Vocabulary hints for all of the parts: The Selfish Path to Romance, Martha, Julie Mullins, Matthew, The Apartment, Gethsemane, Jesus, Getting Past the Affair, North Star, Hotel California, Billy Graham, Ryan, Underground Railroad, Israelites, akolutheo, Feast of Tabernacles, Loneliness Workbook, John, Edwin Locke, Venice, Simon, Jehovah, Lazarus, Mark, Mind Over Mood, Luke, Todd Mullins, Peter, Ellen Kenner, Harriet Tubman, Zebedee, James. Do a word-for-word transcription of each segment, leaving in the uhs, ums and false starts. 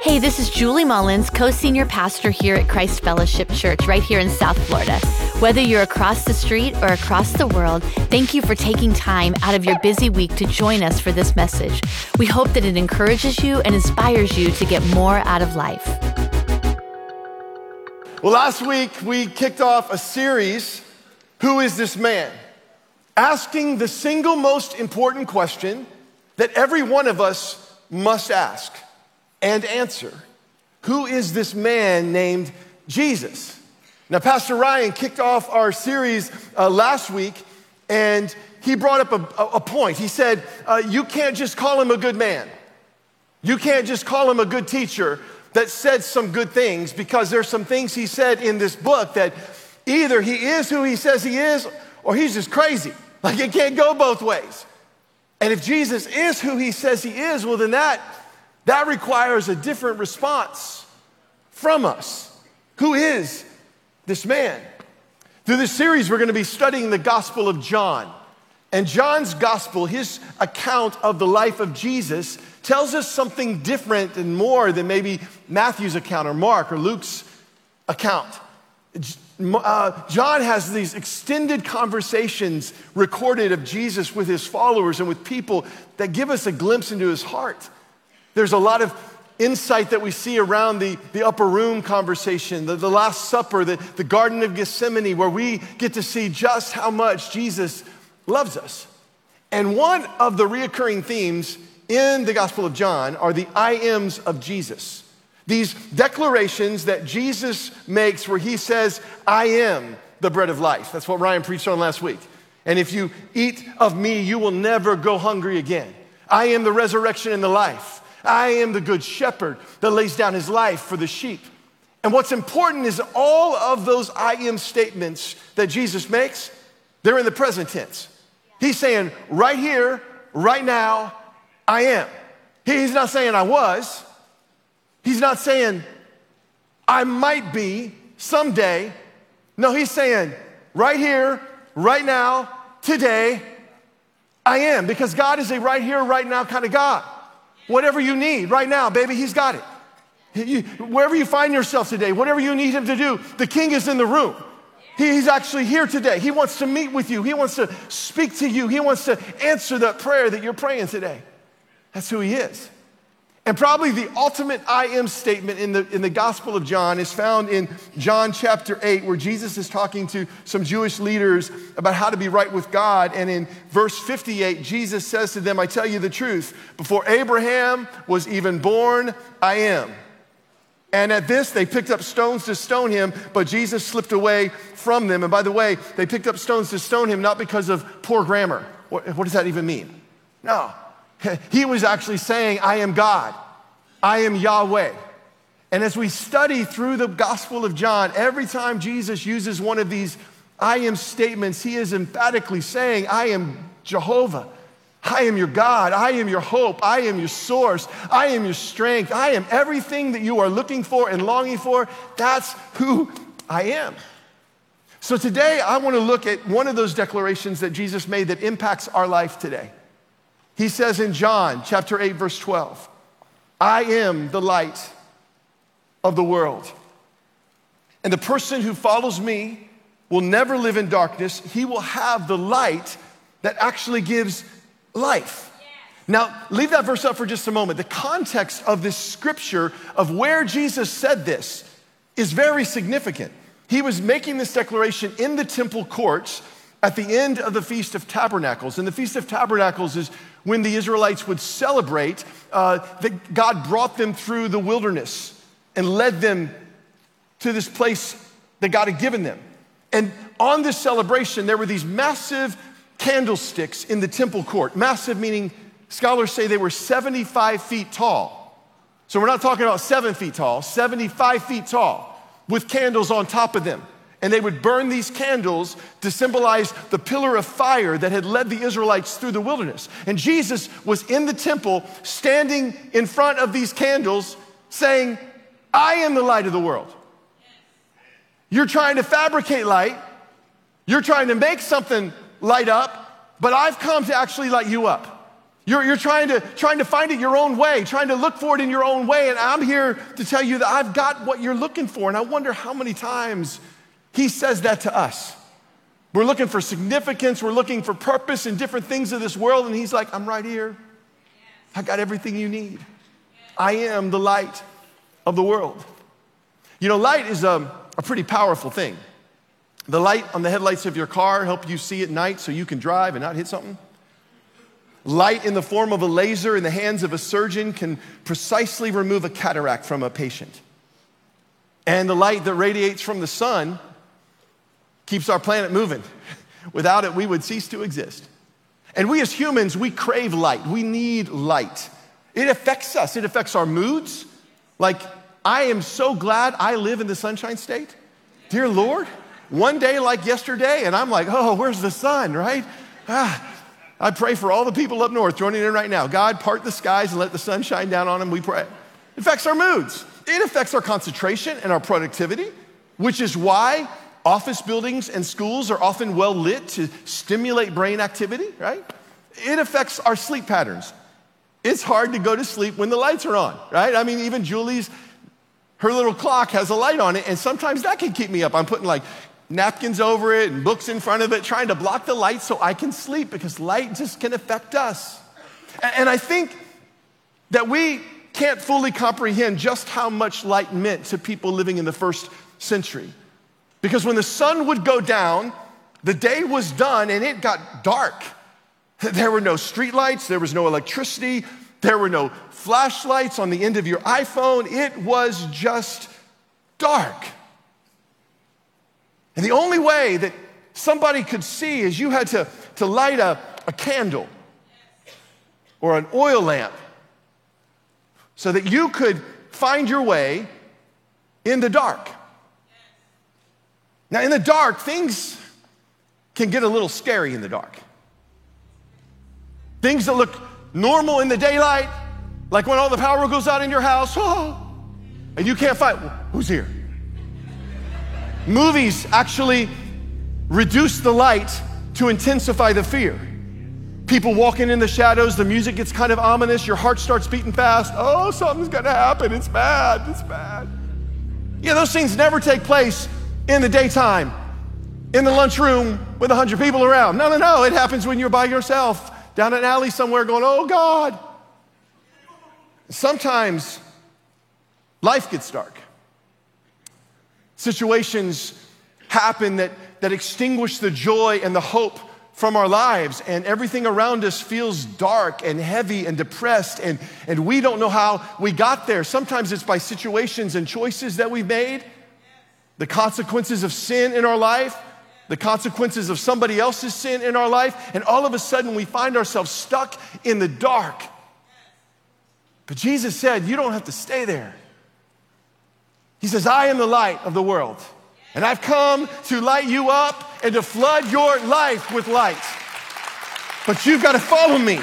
Hey, this is Julie Mullins, co-senior pastor here at Christ Fellowship Church right here in South Florida. Whether you're across the street or across the world, thank you for taking time out of your busy week to join us for this message. We hope that it encourages you and inspires you to get more out of life. Well, last week we kicked off a series, Who is This Man? Asking the single most important question that every one of us must ask and answer. Who is this man named Jesus? Now, Pastor Ryan kicked off our series uh, last week, and he brought up a, a point. He said, uh, you can't just call him a good man. You can't just call him a good teacher that said some good things, because there's some things he said in this book that either he is who he says he is, or he's just crazy. Like, it can't go both ways. And if Jesus is who he says he is, well, then that, that requires a different response from us. Who is this man? Through this series, we're going to be studying the Gospel of John. And John's Gospel, his account of the life of Jesus, tells us something different and more than maybe Matthew's account or Mark or Luke's account. Uh, John has these extended conversations recorded of Jesus with his followers and with people that give us a glimpse into his heart. There's a lot of insight that we see around the, the upper room conversation, the, the Last Supper, the, the Garden of Gethsemane, where we get to see just how much Jesus loves us. And one of the reoccurring themes in the Gospel of John are the I ams of Jesus. These declarations that Jesus makes where he says, I am the bread of life. That's what Ryan preached on last week. And if you eat of me, you will never go hungry again. I am the resurrection and the life. I am the good shepherd that lays down his life for the sheep. And what's important is all of those I am statements that Jesus makes, they're in the present tense. He's saying right here, right now, I am. He's not saying I was. He's not saying I might be someday. No, he's saying right here, right now, today, I am. Because God is a right here, right now kind of God. Whatever you need right now, baby, he's got it. You, wherever you find yourself today, whatever you need him to do, the king is in the room. He, he's actually here today. He wants to meet with you. He wants to speak to you. He wants to answer that prayer that you're praying today. That's who he is. And probably the ultimate I am statement in the, in the Gospel of John is found in John chapter eight, where Jesus is talking to some Jewish leaders about how to be right with God. And in verse fifty-eight, Jesus says to them, I tell you the truth, before Abraham was even born, I am. And at this, they picked up stones to stone him, but Jesus slipped away from them. And by the way, they picked up stones to stone him not because of poor grammar. What, what does that even mean? No. He was actually saying, I am God. I am Yahweh. And as we study through the Gospel of John, every time Jesus uses one of these I am statements, he is emphatically saying, I am Jehovah. I am your God. I am your hope. I am your source. I am your strength. I am everything that you are looking for and longing for. That's who I am. So today, I want to look at one of those declarations that Jesus made that impacts our life today. He says in John chapter eight, verse twelve, I am the light of the world. And the person who follows me will never live in darkness. He will have the light that actually gives life. Yes. Now, leave that verse up for just a moment. The context of this scripture of where Jesus said this is very significant. He was making this declaration in the temple courts at the end of the Feast of Tabernacles. And the Feast of Tabernacles is when the Israelites would celebrate uh, that God brought them through the wilderness and led them to this place that God had given them. And on this celebration, there were these massive candlesticks in the temple court. Massive meaning, scholars say they were seventy-five feet tall. So we're not talking about seven feet tall, seventy-five feet tall with candles on top of them. And they would burn these candles to symbolize the pillar of fire that had led the Israelites through the wilderness. And Jesus was in the temple standing in front of these candles saying, I am the light of the world. You're trying to fabricate light. You're trying to make something light up, but I've come to actually light you up. You're, you're trying to, trying to find it your own way, trying to look for it in your own way. And I'm here to tell you that I've got what you're looking for. And I wonder how many times he says that to us. We're looking for significance. We're looking for purpose in different things of this world. And he's like, I'm right here. I got everything you need. I am the light of the world. You know, light is a, a pretty powerful thing. The light on the headlights of your car help you see at night so you can drive and not hit something. Light in the form of a laser in the hands of a surgeon can precisely remove a cataract from a patient. And the light that radiates from the sun keeps our planet moving. Without it, we would cease to exist. And we as humans, we crave light. We need light. It affects us. It affects our moods. Like, I am so glad I live in the Sunshine State. Dear Lord, one day like yesterday, and I'm like, oh, where's the sun, right? Ah. I pray for all the people up north joining in right now. God, part the skies and let the sun shine down on them, we pray. It affects our moods. It affects our concentration and our productivity, which is why office buildings and schools are often well lit to stimulate brain activity, right? It affects our sleep patterns. It's hard to go to sleep when the lights are on, right? I mean, even Julie's, her little clock has a light on it, and sometimes that can keep me up. I'm putting like napkins over it and books in front of it, trying to block the light so I can sleep, because light just can affect us. And I think that we can't fully comprehend just how much light meant to people living in the first century. Because when the sun would go down, the day was done and it got dark. There were no streetlights, there was no electricity, there were no flashlights on the end of your iPhone. It was just dark. And the only way that somebody could see is you had to, to light a, a candle or an oil lamp so that you could find your way in the dark. Now, in the dark, things can get a little scary in the dark. Things that look normal in the daylight, like when all the power goes out in your house, oh, and you can't find, well, who's here? Movies actually reduce the light to intensify the fear. People walking in the shadows, the music gets kind of ominous, your heart starts beating fast. Oh, something's gonna happen, it's bad, it's bad. Yeah, those things never take place in the daytime, in the lunchroom with a hundred people around. No, no, no, it happens when you're by yourself, down an alley somewhere going, oh God. Sometimes life gets dark. Situations happen that, that extinguish the joy and the hope from our lives, and everything around us feels dark and heavy and depressed, and, and we don't know how we got there. Sometimes it's by situations and choices that we've made, the consequences of sin in our life, the consequences of somebody else's sin in our life, and all of a sudden we find ourselves stuck in the dark. But Jesus said, you don't have to stay there. He says, I am the light of the world, and I've come to light you up and to flood your life with light. But you've got to follow me.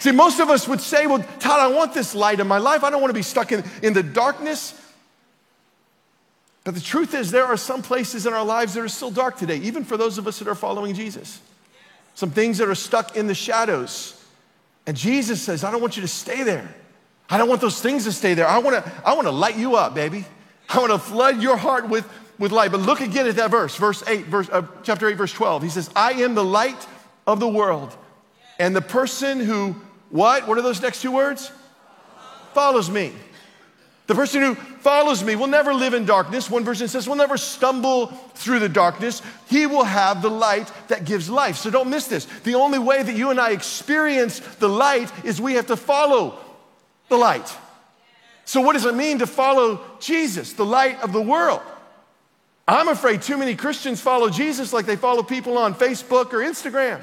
See, most of us would say, well, Todd, I want this light in my life. I don't want to be stuck in, in the darkness. But the truth is, there are some places in our lives that are still dark today, even for those of us that are following Jesus. Some things that are stuck in the shadows. And Jesus says, I don't want you to stay there. I don't want those things to stay there. I want to I want to light you up, baby. I want to flood your heart with, with light. But look again at that verse, verse eight, verse, uh, chapter eight, verse twelve. He says, I am the light of the world. And the person who, what? What are those next two words? Follows me. The person who follows me will never live in darkness. One version says, will never stumble through the darkness. He will have the light that gives life. So don't miss this. The only way that you and I experience the light is we have to follow the light. So what does it mean to follow Jesus, the light of the world? I'm afraid too many Christians follow Jesus like they follow people on Facebook or Instagram.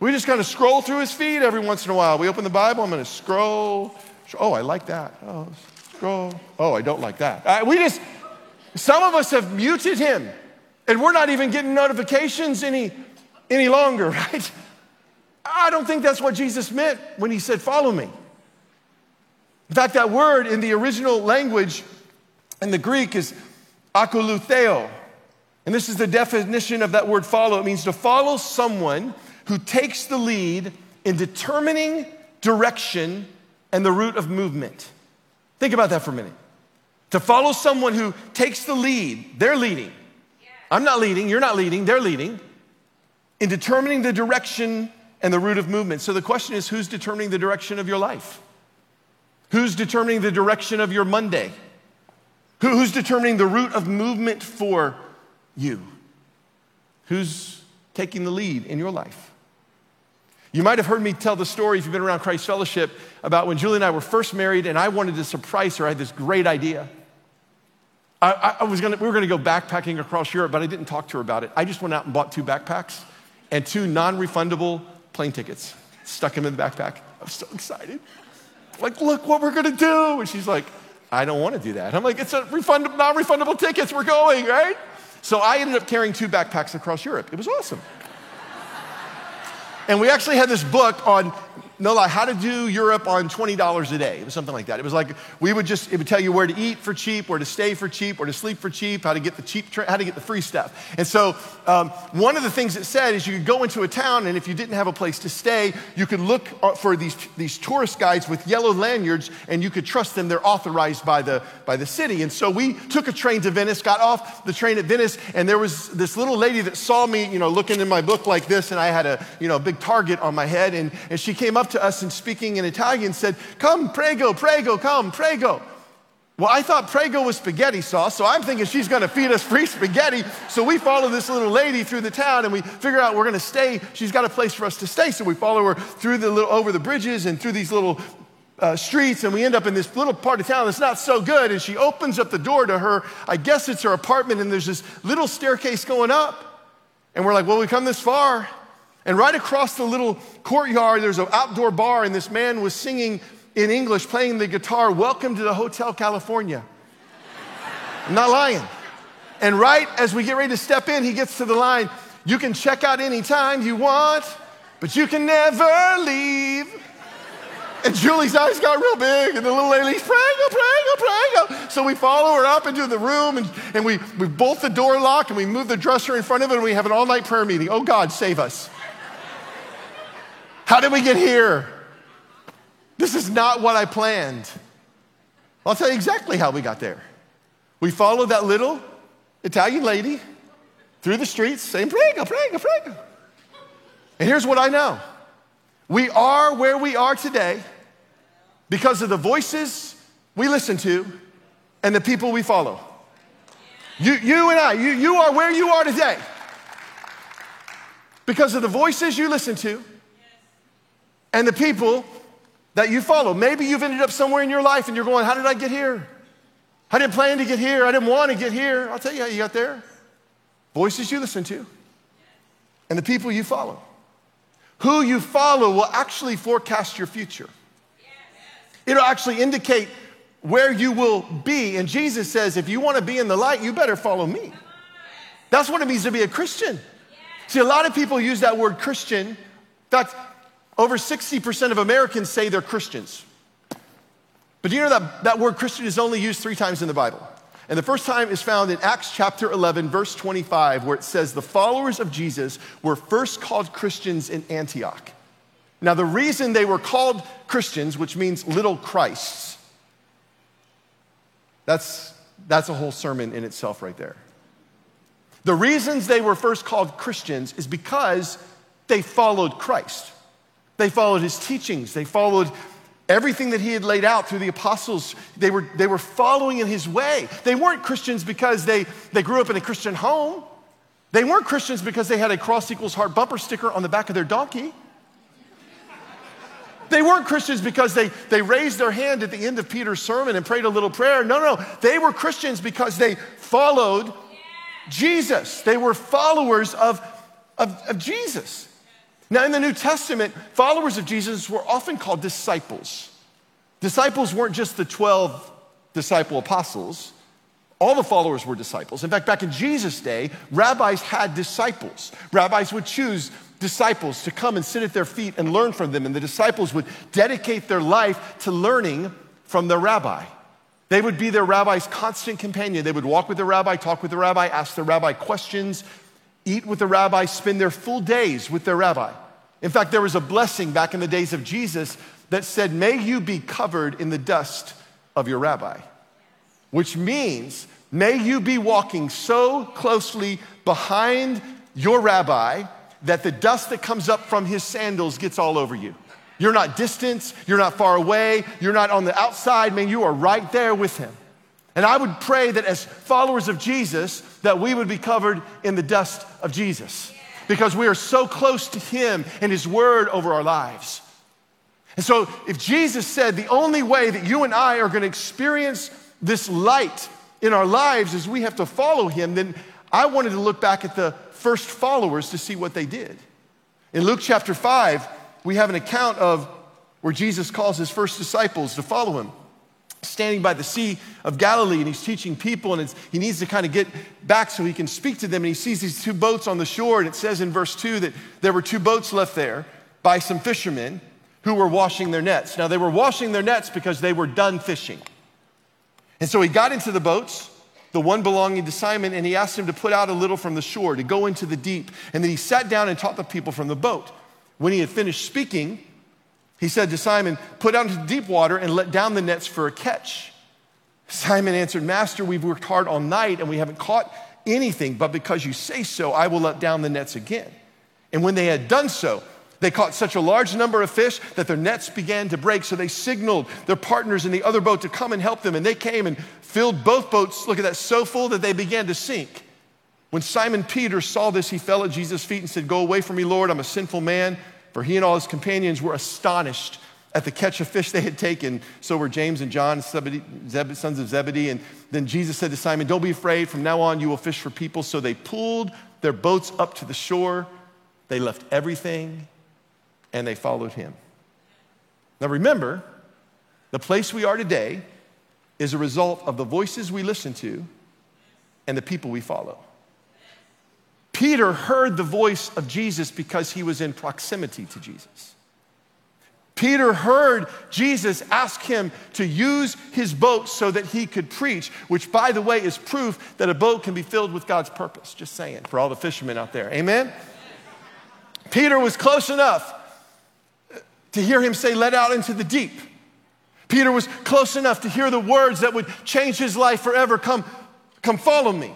We just kind of scroll through his feed every once in a while. We open the Bible, I'm gonna scroll. Oh, I like that. Oh, scroll. Oh, I don't like that. Right, we just, some of us have muted him and we're not even getting notifications any, any longer, right? I don't think that's what Jesus meant when he said, follow me. In fact, that word in the original language in the Greek is akolutheo. And this is the definition of that word follow. It means to follow someone who takes the lead in determining direction and the route of movement. Think about that for a minute. To follow someone who takes the lead, they're leading. I'm not leading, you're not leading, they're leading in determining the direction and the route of movement. So the question is, who's determining the direction of your life? Who's determining the direction of your Monday? Who, who's determining the route of movement for you? Who's taking the lead in your life? You might have heard me tell the story, if you've been around Christ Fellowship, about when Julie and I were first married and I wanted to surprise her. I had this great idea. I, I was gonna, we were gonna go backpacking across Europe, but I didn't talk to her about it. I just went out and bought two backpacks and two non-refundable plane tickets. Stuck them in the backpack. I was so excited. Like, look what we're gonna do. And she's like, I don't wanna do that. I'm like, it's a refund, non-refundable tickets, we're going, right? So I ended up carrying two backpacks across Europe. It was awesome. And we actually had this book on, no lie, how to do Europe on twenty dollars a day. It was something like that. It was like, we would just, it would tell you where to eat for cheap, where to stay for cheap, where to sleep for cheap, how to get the cheap, tra- how to get the free stuff. And so um, one of the things it said is you could go into a town, and if you didn't have a place to stay, you could look for these, these tourist guides with yellow lanyards, and you could trust them. They're authorized by the, by the city. And so we took a train to Venice, got off the train at Venice, and there was this little lady that saw me, you know, looking in my book like this, and I had a, you know, big target on my head, and, and she came up to us and speaking in Italian said, come, prego, prego, come, prego. Well, I thought prego was spaghetti sauce, so I'm thinking she's gonna feed us free spaghetti. So we follow this little lady through the town and we figure out we're gonna stay. She's got a place for us to stay. So we follow her through the little, over the bridges and through these little uh, streets, and we end up in this little part of town that's not so good. And she opens up the door to her, I guess it's her apartment, and there's this little staircase going up. And we're like, well, we come this far. And right across the little courtyard, there's an outdoor bar, and this man was singing in English, playing the guitar, Welcome to the Hotel California. I'm not lying. And right as we get ready to step in, he gets to the line, you can check out anytime you want, but you can never leave. And Julie's eyes got real big, and the little lady's prego, prego, prego. So we follow her up into the room, and, and we, we bolt the door lock, and we move the dresser in front of it, and we have an all-night prayer meeting. Oh, God, save us. How did we get here? This is not what I planned. I'll tell you exactly how we got there. We followed that little Italian lady through the streets saying, prego, prego, prego. And here's what I know. We are where we are today because of the voices we listen to and the people we follow. You, you and I, you, you are where you are today because of the voices you listen to and the people that you follow. Maybe you've ended up somewhere in your life and you're going, how did I get here? I didn't plan to get here. I didn't want to get here. I'll tell you how you got there. Voices you listen to and the people you follow. Who you follow will actually forecast your future. It'll actually indicate where you will be. And Jesus says, if you want to be in the light, you better follow me. That's what it means to be a Christian. See, a lot of people use that word Christian. In fact, over sixty percent of Americans say they're Christians. But do you know that, that word Christian is only used three times in the Bible? And the first time is found in Acts chapter eleven, verse twenty-five, where it says the followers of Jesus were first called Christians in Antioch. Now, the reason they were called Christians, which means little Christs, that's, that's a whole sermon in itself right there. The reasons they were first called Christians is because they followed Christ. They followed his teachings. They followed everything that he had laid out through the apostles. They were, they were following in his way. They weren't Christians because they, they grew up in a Christian home. They weren't Christians because they had a cross equals heart bumper sticker on the back of their donkey. They weren't Christians because they, they raised their hand at the end of Peter's sermon and prayed a little prayer. No, no, they were Christians because they followed yeah. Jesus. They were followers of, of, of Jesus. Now, in the New Testament, followers of Jesus were often called disciples. Disciples weren't just the twelve disciple apostles. All the followers were disciples. In fact, back in Jesus' day, rabbis had disciples. Rabbis would choose disciples to come and sit at their feet and learn from them, and the disciples would dedicate their life to learning from their rabbi. They would be their rabbi's constant companion. They would walk with the rabbi, talk with the rabbi, ask the rabbi questions, eat with the rabbi, spend their full days with their rabbi. In fact, there was a blessing back in the days of Jesus that said, may you be covered in the dust of your rabbi, which means may you be walking so closely behind your rabbi that the dust that comes up from his sandals gets all over you. You're not distant, you're not far away, you're not on the outside, man, you are right there with him. And I would pray that as followers of Jesus, that we would be covered in the dust of Jesus, because we are so close to him and his word over our lives. And so if Jesus said the only way that you and I are going to experience this light in our lives is we have to follow him, then I wanted to look back at the first followers to see what they did. In Luke chapter five, we have an account of where Jesus calls his first disciples to follow him, standing by the Sea of Galilee, and he's teaching people, and it's, he needs to kind of get back so he can speak to them, and he sees these two boats on the shore, and it says in verse two that there were two boats left there by some fishermen who were washing their nets. Now, they were washing their nets because they were done fishing. And so he got into the boats, the one belonging to Simon, and he asked him to put out a little from the shore, to go into the deep. And then he sat down and taught the people from the boat. When he had finished speaking, he said to Simon, put out into the deep water and let down the nets for a catch. Simon answered, Master, we've worked hard all night and we haven't caught anything, but because you say so, I will let down the nets again. And when they had done so, they caught such a large number of fish that their nets began to break. So they signaled their partners in the other boat to come and help them. And they came and filled both boats, look at that, so full that they began to sink. When Simon Peter saw this, he fell at Jesus' feet and said, go away from me, Lord, I'm a sinful man. For he and all his companions were astonished at the catch of fish they had taken. So were James and John, sons of Zebedee. And then Jesus said to Simon, don't be afraid. From now on, you will fish for people. So they pulled their boats up to the shore. They left everything and they followed him. Now remember, the place we are today is a result of the voices we listen to and the people we follow. Peter heard the voice of Jesus because he was in proximity to Jesus. Peter heard Jesus ask him to use his boat so that he could preach, which, by the way, is proof that a boat can be filled with God's purpose. Just saying, for all the fishermen out there, amen? Peter was close enough to hear him say, let out into the deep. Peter was close enough to hear the words that would change his life forever. Come, come follow me.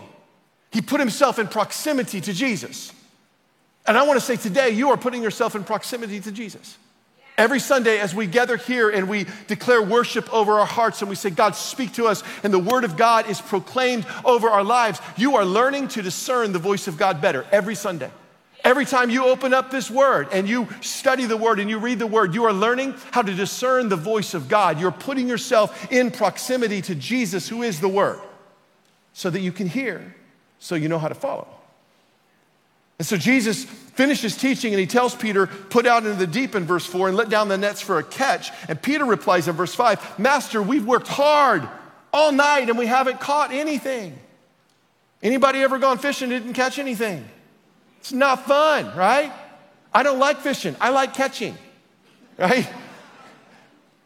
He put himself in proximity to Jesus. And I want to say today, you are putting yourself in proximity to Jesus. Every Sunday as we gather here and we declare worship over our hearts and we say, God, speak to us, and the word of God is proclaimed over our lives, you are learning to discern the voice of God better every Sunday. Every time you open up this word and you study the word and you read the word, you are learning how to discern the voice of God. You're putting yourself in proximity to Jesus, who is the word, so that you can hear, so you know how to follow. And so Jesus finishes teaching and he tells Peter, put out into the deep in verse four and let down the nets for a catch. And Peter replies in verse five, Master, we've worked hard all night and we haven't caught anything. Anybody ever gone fishing and didn't catch anything? It's not fun, right? I don't like fishing. I like catching, right?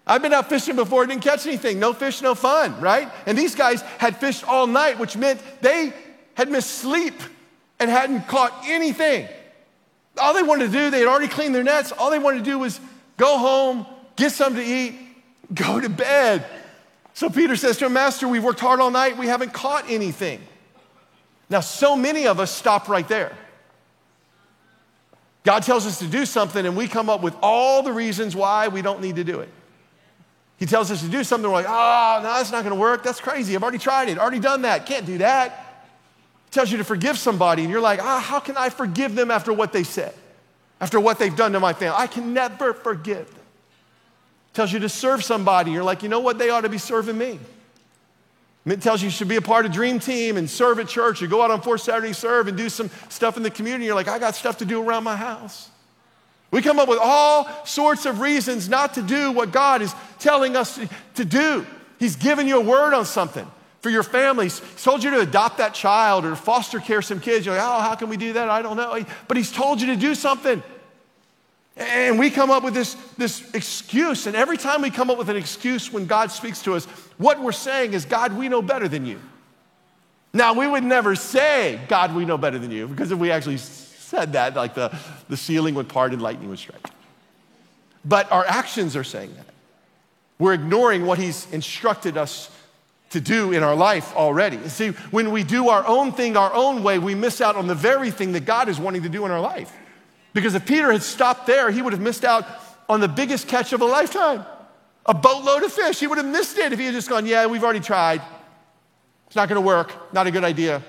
I've been out fishing before, didn't catch anything. No fish, no fun, right? And these guys had fished all night, which meant they had missed sleep and hadn't caught anything. All they wanted to do, they had already cleaned their nets. All they wanted to do was go home, get something to eat, go to bed. So Peter says to him, Master, we've worked hard all night. We haven't caught anything. Now, so many of us stop right there. God tells us to do something and we come up with all the reasons why we don't need to do it. He tells us to do something, we're like, oh, no, that's not gonna work, that's crazy, I've already tried it, already done that, can't do that. He tells you to forgive somebody and you're like, ah, oh, how can I forgive them after what they said, after what they've done to my family? I can never forgive them. He tells you to serve somebody, you're like, you know what, they ought to be serving me. It tells you you should be a part of Dream Team and serve at church. You go out on fourth Saturday, serve, and do some stuff in the community. You're like, I got stuff to do around my house. We come up with all sorts of reasons not to do what God is telling us to do. He's given you a word on something for your family. He's told you to adopt that child or foster care some kids. You're like, oh, how can we do that? I don't know. But he's told you to do something. And we come up with this, this excuse, and every time we come up with an excuse when God speaks to us, what we're saying is, God, we know better than you. Now, we would never say, God, we know better than you, because if we actually said that, like the, the ceiling would part and lightning would strike. But our actions are saying that. We're ignoring what he's instructed us to do in our life already. See, when we do our own thing our own way, we miss out on the very thing that God is wanting to do in our life. Because if Peter had stopped there, he would have missed out on the biggest catch of a lifetime, a boatload of fish. He would have missed it if he had just gone, yeah, we've already tried. It's not gonna work, not a good idea.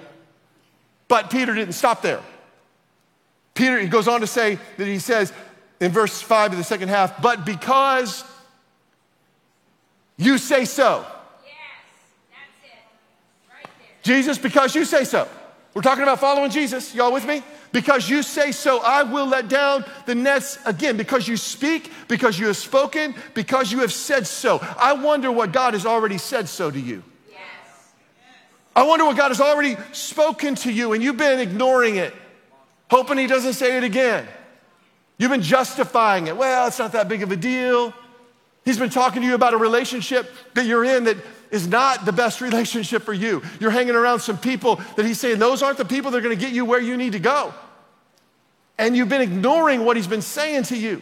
But Peter didn't stop there. Peter, he goes on to say that he says in verse five of the second half, but because you say so. Jesus, because you say so. We're talking about following Jesus. Y'all with me? Because you say so, I will let down the nets again. Because you speak, because you have spoken, because you have said so. I wonder what God has already said so to you. Yes. I wonder what God has already spoken to you, and you've been ignoring it, hoping he doesn't say it again. You've been justifying it. Well, it's not that big of a deal. He's been talking to you about a relationship that you're in that is not the best relationship for you. You're hanging around some people that he's saying, those aren't the people that are gonna get you where you need to go. And you've been ignoring what he's been saying to you.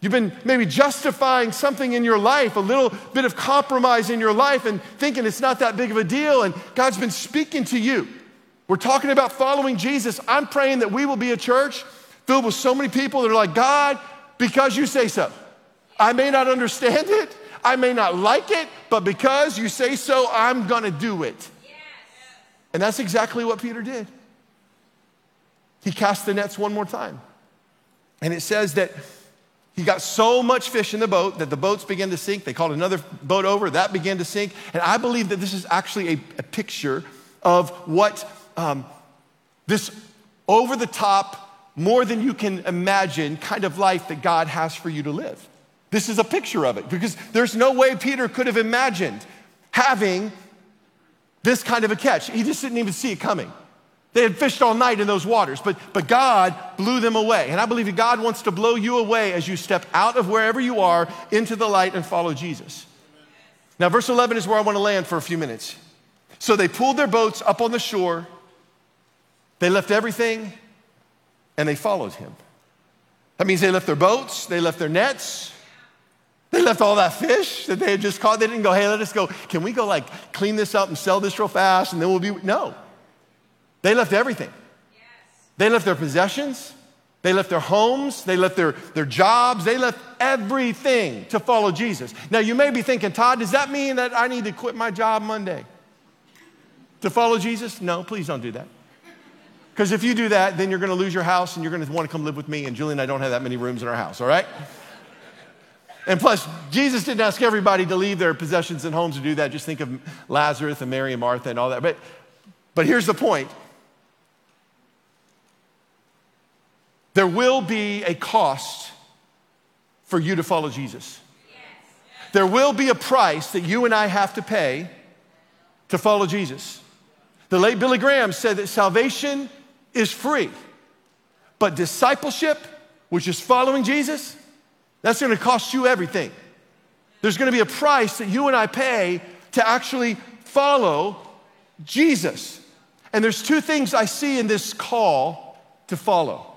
You've been maybe justifying something in your life, a little bit of compromise in your life, and thinking it's not that big of a deal, and God's been speaking to you. We're talking about following Jesus. I'm praying that we will be a church filled with so many people that are like, God, because you say so. I may not understand it, I may not like it, but because you say so, I'm gonna do it. Yes. And that's exactly what Peter did. He cast the nets one more time. And it says that he got so much fish in the boat that the boats began to sink. They called another boat over, that began to sink. And I believe that this is actually a, a picture of what um, this over-the-top, more than you can imagine kind of life that God has for you to live. This is a picture of it, because there's no way Peter could have imagined having this kind of a catch. He just didn't even see it coming. They had fished all night in those waters, but, but God blew them away. And I believe that God wants to blow you away as you step out of wherever you are into the light and follow Jesus. Now, verse eleven is where I want to land for a few minutes. So they pulled their boats up on the shore. They left everything, and they followed him. That means they left their boats, they left their nets, they left all that fish that they had just caught. They didn't go, hey, let us go. Can we go like clean this up and sell this real fast and then we'll be, no. They left everything. Yes. They left their possessions. They left their homes. They left their, their jobs. They left everything to follow Jesus. Now you may be thinking, Todd, does that mean that I need to quit my job Monday to follow Jesus? No, please don't do that. Because if you do that, then you're gonna lose your house and you're gonna wanna come live with me, and Julie and I don't have that many rooms in our house, all right? And plus, Jesus didn't ask everybody to leave their possessions and homes to do that. Just think of Lazarus and Mary and Martha and all that. But, but here's the point. There will be a cost for you to follow Jesus. There will be a price that you and I have to pay to follow Jesus. The late Billy Graham said that salvation is free, but discipleship, which is following Jesus, that's gonna cost you everything. There's gonna be a price that you and I pay to actually follow Jesus. And there's two things I see in this call to follow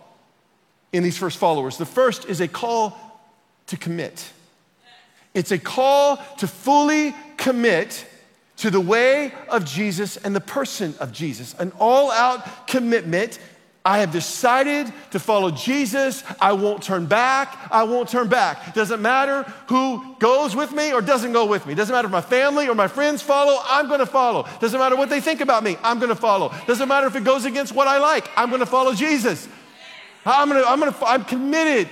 in these first followers. The first is a call to commit. It's a call to fully commit to the way of Jesus and the person of Jesus, an all-out commitment. I have decided to follow Jesus. I won't turn back. I won't turn back. Doesn't matter who goes with me or doesn't go with me. Doesn't matter if my family or my friends follow, I'm gonna follow. Doesn't matter what they think about me, I'm gonna follow. Doesn't matter if it goes against what I like, I'm gonna follow Jesus. I'm gonna, I'm gonna, I'm committed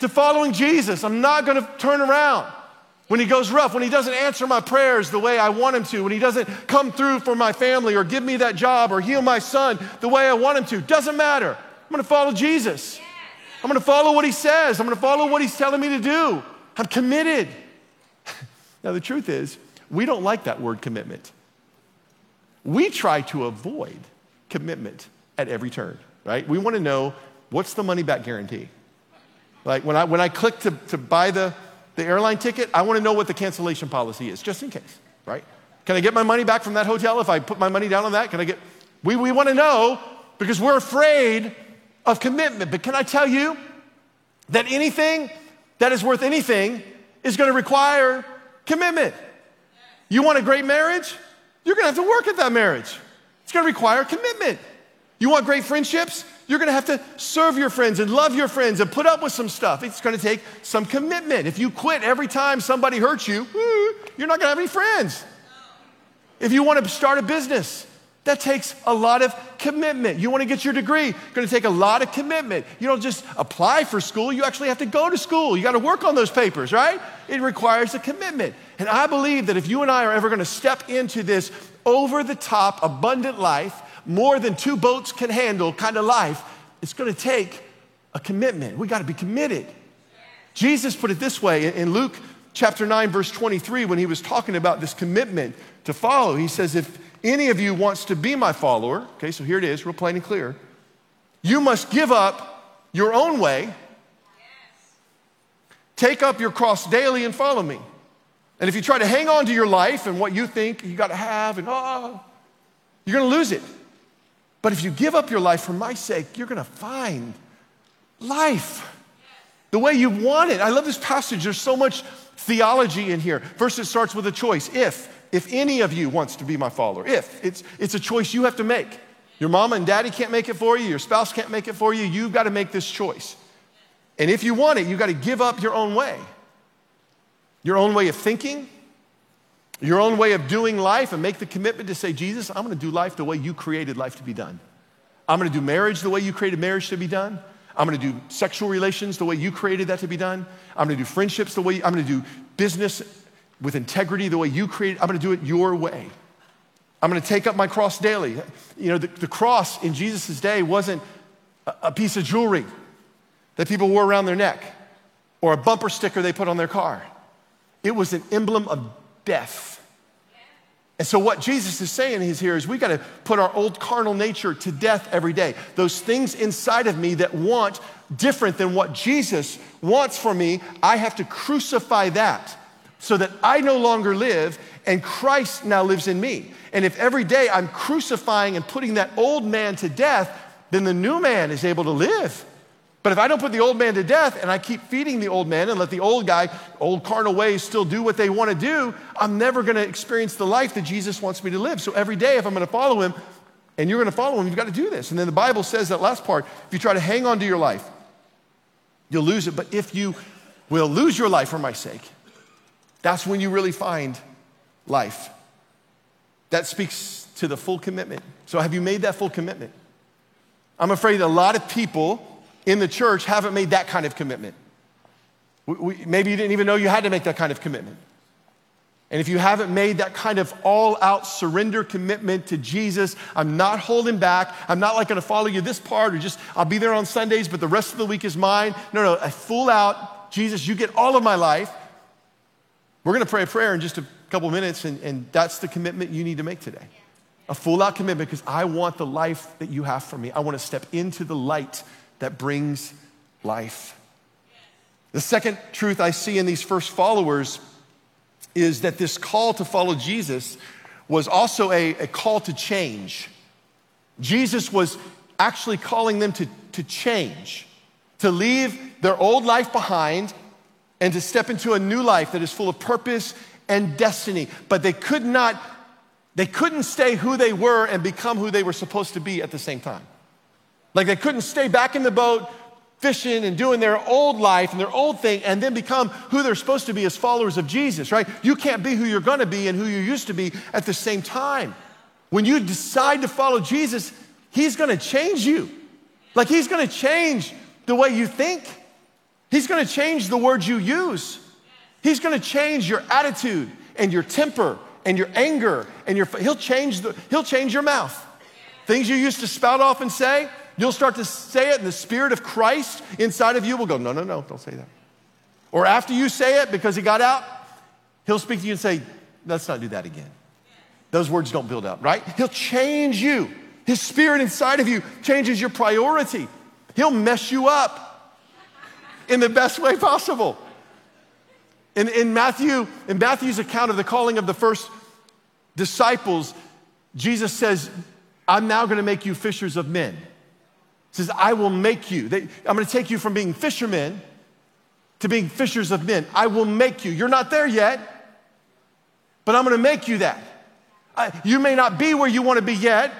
to following Jesus. I'm not gonna turn around. When he goes rough, when he doesn't answer my prayers the way I want him to, when he doesn't come through for my family or give me that job or heal my son the way I want him to, doesn't matter. I'm gonna follow Jesus. I'm gonna follow what he says. I'm gonna follow what he's telling me to do. I'm committed. Now the truth is, we don't like that word commitment. We try to avoid commitment at every turn, right? We wanna know, what's the money back guarantee? Like when I, when I click to, to buy the, The airline ticket, I want to know what the cancellation policy is, just in case, right? Can I get my money back from that hotel if I put my money down on that? Can I get, we, we want to know because we're afraid of commitment. But can I tell you that anything that is worth anything is going to require commitment. You want a great marriage? You're going to have to work at that marriage. It's going to require commitment. You want great friendships? You're going to have to serve your friends and love your friends and put up with some stuff. It's going to take some commitment. If you quit every time somebody hurts you, you're not going to have any friends. If you want to start a business, that takes a lot of commitment. You want to get your degree, going to take a lot of commitment. You don't just apply for school, you actually have to go to school. You got to work on those papers, right? It requires a commitment. And I believe that if you and I are ever going to step into this over-the-top, abundant life, more than two boats can handle kind of life, it's going to take a commitment. We got to be committed. Jesus put it this way in Luke chapter nine, verse twenty-three, when he was talking about this commitment to follow. He says, if any of you wants to be my follower, okay, so here it is, real plain and clear, you must give up your own way, yes. Take up your cross daily and follow me. And if you try to hang on to your life and what you think you gotta have, and oh, you're gonna lose it. But if you give up your life for my sake, you're gonna find life the way you want it. I love this passage. There's so much theology in here. First, it starts with a choice. If, if any of you wants to be my follower, if, it's, it's a choice you have to make. Your mama and daddy can't make it for you. Your spouse can't make it for you. You've got to make this choice. And if you want it, you've got to give up your own way. Your own way of thinking, your own way of doing life, and make the commitment to say, Jesus, I'm going to do life the way you created life to be done. I'm going to do marriage the way you created marriage to be done. I'm going to do sexual relations the way you created that to be done. I'm going to do friendships the way, you, I'm going to do business with integrity the way you created. I'm going to do it your way. I'm going to take up my cross daily. You know, the, the cross in Jesus' day wasn't a, a piece of jewelry that people wore around their neck or a bumper sticker they put on their car. It was an emblem of death. And so what Jesus is saying is here is we got to put our old carnal nature to death every day. Those things inside of me that want different than what Jesus wants for me, I have to crucify that so that I no longer live and Christ now lives in me. And if every day I'm crucifying and putting that old man to death, then the new man is able to live. But if I don't put the old man to death and I keep feeding the old man and let the old guy, old carnal ways still do what they want to do, I'm never going to experience the life that Jesus wants me to live. So every day if I'm going to follow him and you're going to follow him, you've got to do this. And then the Bible says that last part, if you try to hang on to your life, you'll lose it. But if you will lose your life for my sake, that's when you really find life. That speaks to the full commitment. So have you made that full commitment? I'm afraid a lot of people in the church haven't made that kind of commitment. We, we, maybe you didn't even know you had to make that kind of commitment. And if you haven't made that kind of all-out surrender commitment to Jesus, I'm not holding back. I'm not like gonna follow you this part or just I'll be there on Sundays, but the rest of the week is mine. No, no, I full out, Jesus, you get all of my life. We're gonna pray a prayer in just a couple minutes and, and that's the commitment you need to make today. A full out commitment because I want the life that you have for me. I wanna step into the light that brings life. The second truth I see in these first followers is that this call to follow Jesus was also a, a call to change. Jesus was actually calling them to, to change, to leave their old life behind and to step into a new life that is full of purpose and destiny. But they could not, they couldn't stay who they were and become who they were supposed to be at the same time. Like they couldn't stay back in the boat fishing and doing their old life and their old thing and then become who they're supposed to be as followers of Jesus, right? You can't be who you're gonna be and who you used to be at the same time. When you decide to follow Jesus, he's gonna change you. Like he's gonna change the way you think. He's gonna change the words you use. He's gonna change your attitude and your temper and your anger and your, he'll change the, he'll change your mouth. Things you used to spout off and say, you'll start to say it and the Spirit of Christ inside of you will go, no, no, no, don't say that. Or after you say it because he got out, he'll speak to you and say, let's not do that again. Those words don't build up, right? He'll change you. His Spirit inside of you changes your priority. He'll mess you up in the best way possible. In, in, Matthew, in Matthew's account of the calling of the first disciples, Jesus says, I'm now gonna make you fishers of men. says, I will make you. They, I'm going to take you from being fishermen to being fishers of men. I will make you. You're not there yet, but I'm going to make you that. I, you may not be where you want to be yet,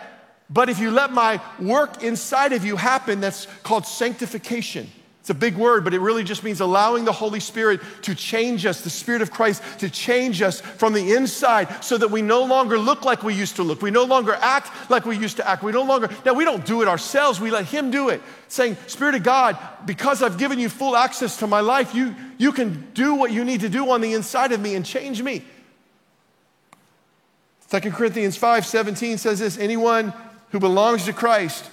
but if you let my work inside of you happen, that's called sanctification. It's a big word, but it really just means allowing the Holy Spirit to change us, the Spirit of Christ to change us from the inside so that we no longer look like we used to look. We no longer act like we used to act. We no longer, now we don't do it ourselves. We let him do it. Saying, Spirit of God, because I've given you full access to my life, you, you can do what you need to do on the inside of me and change me. Second Corinthians five seventeen says this, anyone who belongs to Christ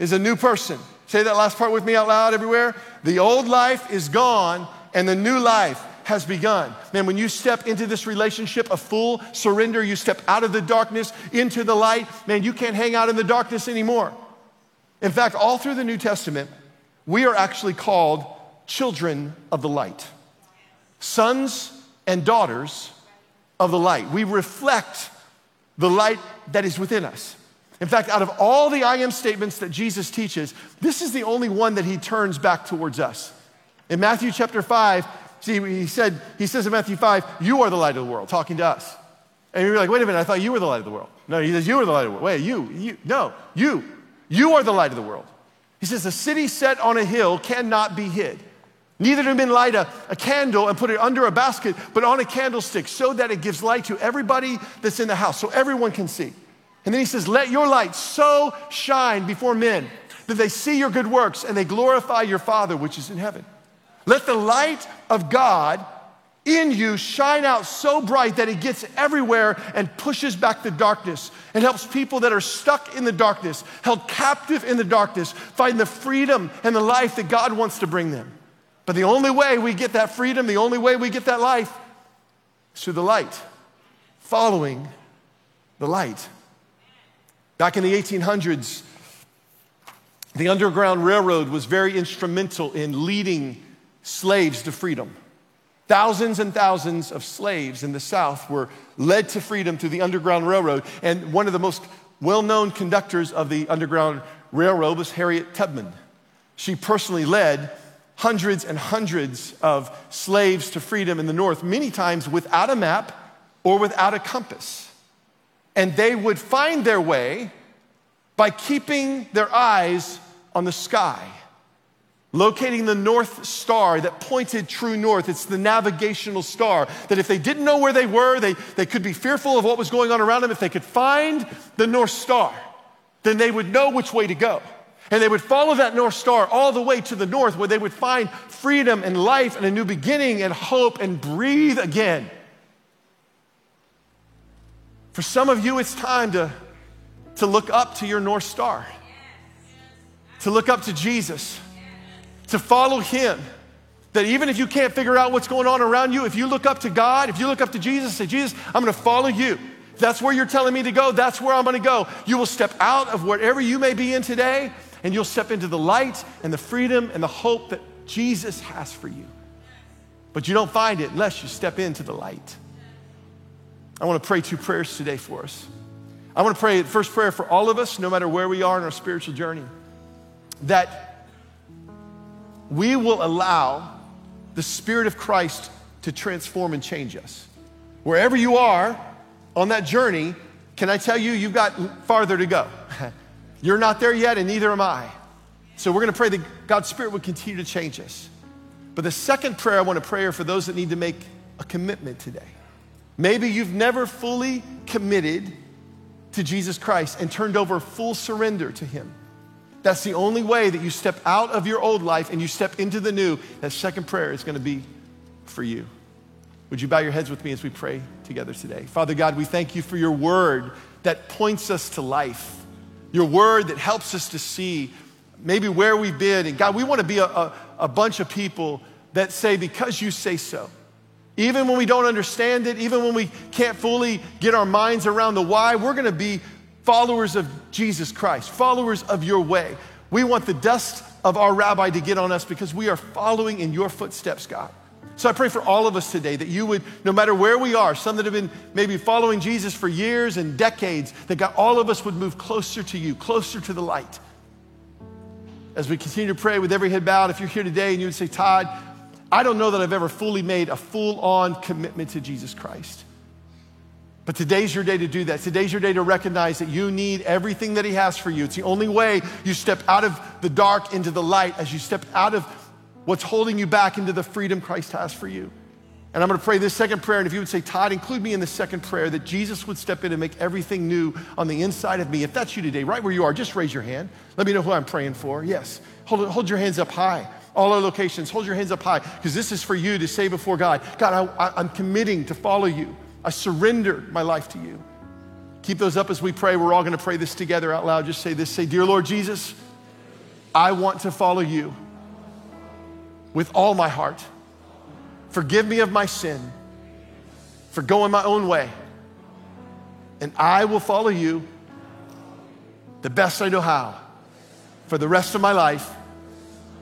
is a new person. Say that last part with me out loud everywhere. The old life is gone and the new life has begun. Man, when you step into this relationship of full surrender, you step out of the darkness into the light, man, you can't hang out in the darkness anymore. In fact, all through the New Testament, we are actually called children of the light, sons and daughters of the light. We reflect the light that is within us. In fact, out of all the I am statements that Jesus teaches, this is the only one that he turns back towards us. In Matthew chapter five, see, he said, he says in Matthew five, you are the light of the world, talking to us. And you're like, wait a minute, I thought you were the light of the world. No, he says, you are the light of the world. Wait, you, you, no, you, you are the light of the world. He says, a city set on a hill cannot be hid. Neither do men light a, a candle and put it under a basket, but on a candlestick, so that it gives light to everybody that's in the house, so everyone can see. And then he says, let your light so shine before men that they see your good works and they glorify your Father which is in heaven. Let the light of God in you shine out so bright that it gets everywhere and pushes back the darkness and helps people that are stuck in the darkness, held captive in the darkness, find the freedom and the life that God wants to bring them. But the only way we get that freedom, the only way we get that life is through the light, following the light. Back in the eighteen hundreds, the Underground Railroad was very instrumental in leading slaves to freedom. Thousands and thousands of slaves in the South were led to freedom through the Underground Railroad. And one of the most well-known conductors of the Underground Railroad was Harriet Tubman. She personally led hundreds and hundreds of slaves to freedom in the North, many times without a map or without a compass. And they would find their way by keeping their eyes on the sky, locating the North Star that pointed true north. It's the navigational star that if they didn't know where they were, they, they could be fearful of what was going on around them. If they could find the North Star, then they would know which way to go. And they would follow that North Star all the way to the north where they would find freedom and life and a new beginning and hope and breathe again. For some of you, it's time to, to look up to your North Star, to look up to Jesus, to follow him, that even if you can't figure out what's going on around you, if you look up to God, if you look up to Jesus, say, Jesus, I'm gonna follow you. If that's where you're telling me to go, that's where I'm gonna go. You will step out of whatever you may be in today, and you'll step into the light and the freedom and the hope that Jesus has for you. But you don't find it unless you step into the light. I want to pray two prayers today for us. I want to pray the first prayer for all of us, no matter where we are in our spiritual journey, that we will allow the Spirit of Christ to transform and change us. Wherever you are on that journey, can I tell you, you've got farther to go. You're not there yet, and neither am I. So we're going to pray that God's Spirit would continue to change us. But the second prayer I want to pray for those that need to make a commitment today. Maybe you've never fully committed to Jesus Christ and turned over full surrender to him. That's the only way that you step out of your old life and you step into the new. That second prayer is going to be for you. Would you bow your heads with me as we pray together today? Father God, we thank you for your word that points us to life, your word that helps us to see maybe where we've been. And God, we want to be a, a, a bunch of people that say, because you say so. Even when we don't understand it, even when we can't fully get our minds around the why, we're gonna be followers of Jesus Christ, followers of your way. We want the dust of our rabbi to get on us because we are following in your footsteps, God. So I pray for all of us today that you would, no matter where we are, some that have been maybe following Jesus for years and decades, that God, all of us would move closer to you, closer to the light. as we continue to pray with every head bowed, if you're here today and you would say, Todd, I don't know that I've ever fully made a full-on commitment to Jesus Christ. But today's your day to do that. Today's your day to recognize that you need everything that he has for you. It's the only way you step out of the dark into the light, as you step out of what's holding you back into the freedom Christ has for you. And I'm gonna pray this second prayer, and if you would say, Todd, include me in the second prayer, that Jesus would step in and make everything new on the inside of me. If that's you today, right where you are, just raise your hand. Let me know who I'm praying for. Yes, hold, hold your hands up high. All our locations, hold your hands up high, because this is for you to say before God, God, I, I, I'm committing to follow you. I surrender my life to you. Keep those up as we pray. We're all gonna pray this together out loud. Just say this, say, dear Lord Jesus, I want to follow you with all my heart. Forgive me of my sin, for going my own way, and I will follow you the best I know how for the rest of my life.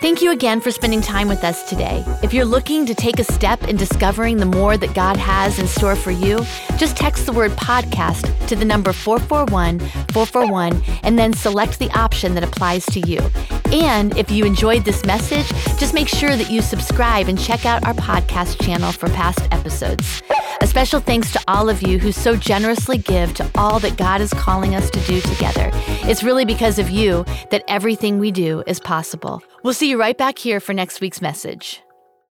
Thank you again for spending time with us today. If you're looking to take a step in discovering the more that God has in store for you, just text the word podcast to the number four four one, four four one and then select the option that applies to you. And if you enjoyed this message, just make sure that you subscribe and check out our podcast channel for past episodes. A special thanks to all of you who so generously give to all that God is calling us to do together. It's really because of you that everything we do is possible. We'll see you right back here for next week's message.